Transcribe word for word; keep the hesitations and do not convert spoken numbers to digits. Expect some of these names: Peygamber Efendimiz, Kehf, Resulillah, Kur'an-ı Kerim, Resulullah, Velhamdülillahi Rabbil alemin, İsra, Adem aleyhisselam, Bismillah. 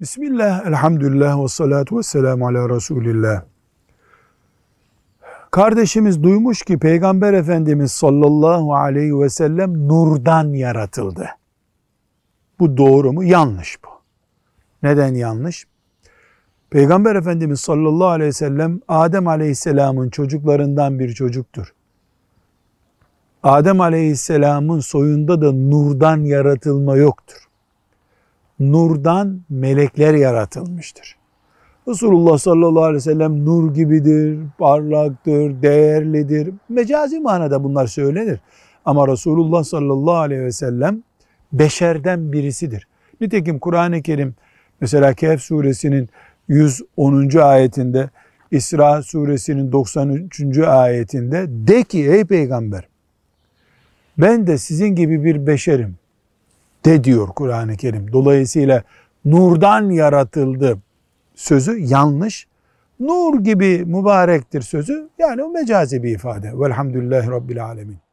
Bismillah, elhamdülillah ve salatu ve selamu ala Resulillah. Kardeşimiz duymuş ki Peygamber Efendimiz sallallahu aleyhi ve sellem nurdan yaratıldı. Bu doğru mu? Yanlış bu. Neden yanlış? Peygamber Efendimiz sallallahu aleyhi ve sellem Adem aleyhisselamın çocuklarından bir çocuktur. Adem aleyhisselamın soyunda da nurdan yaratılma yoktur. Nurdan melekler yaratılmıştır. Resulullah sallallahu aleyhi ve sellem nur gibidir, parlaktır, değerlidir. Mecazi manada bunlar söylenir. Ama Resulullah sallallahu aleyhi ve sellem beşerden birisidir. Nitekim Kur'an-ı Kerim mesela Kehf suresinin yüz onuncu ayetinde, İsra suresinin doksan üçüncü ayetinde de ki ey peygamber ben de sizin gibi bir beşerim de diyor Kur'an-ı Kerim. Dolayısıyla nurdan yaratıldı sözü yanlış. Nur gibi mübarektir sözü yani o mecazi bir ifade. Velhamdülillahi Rabbil alemin.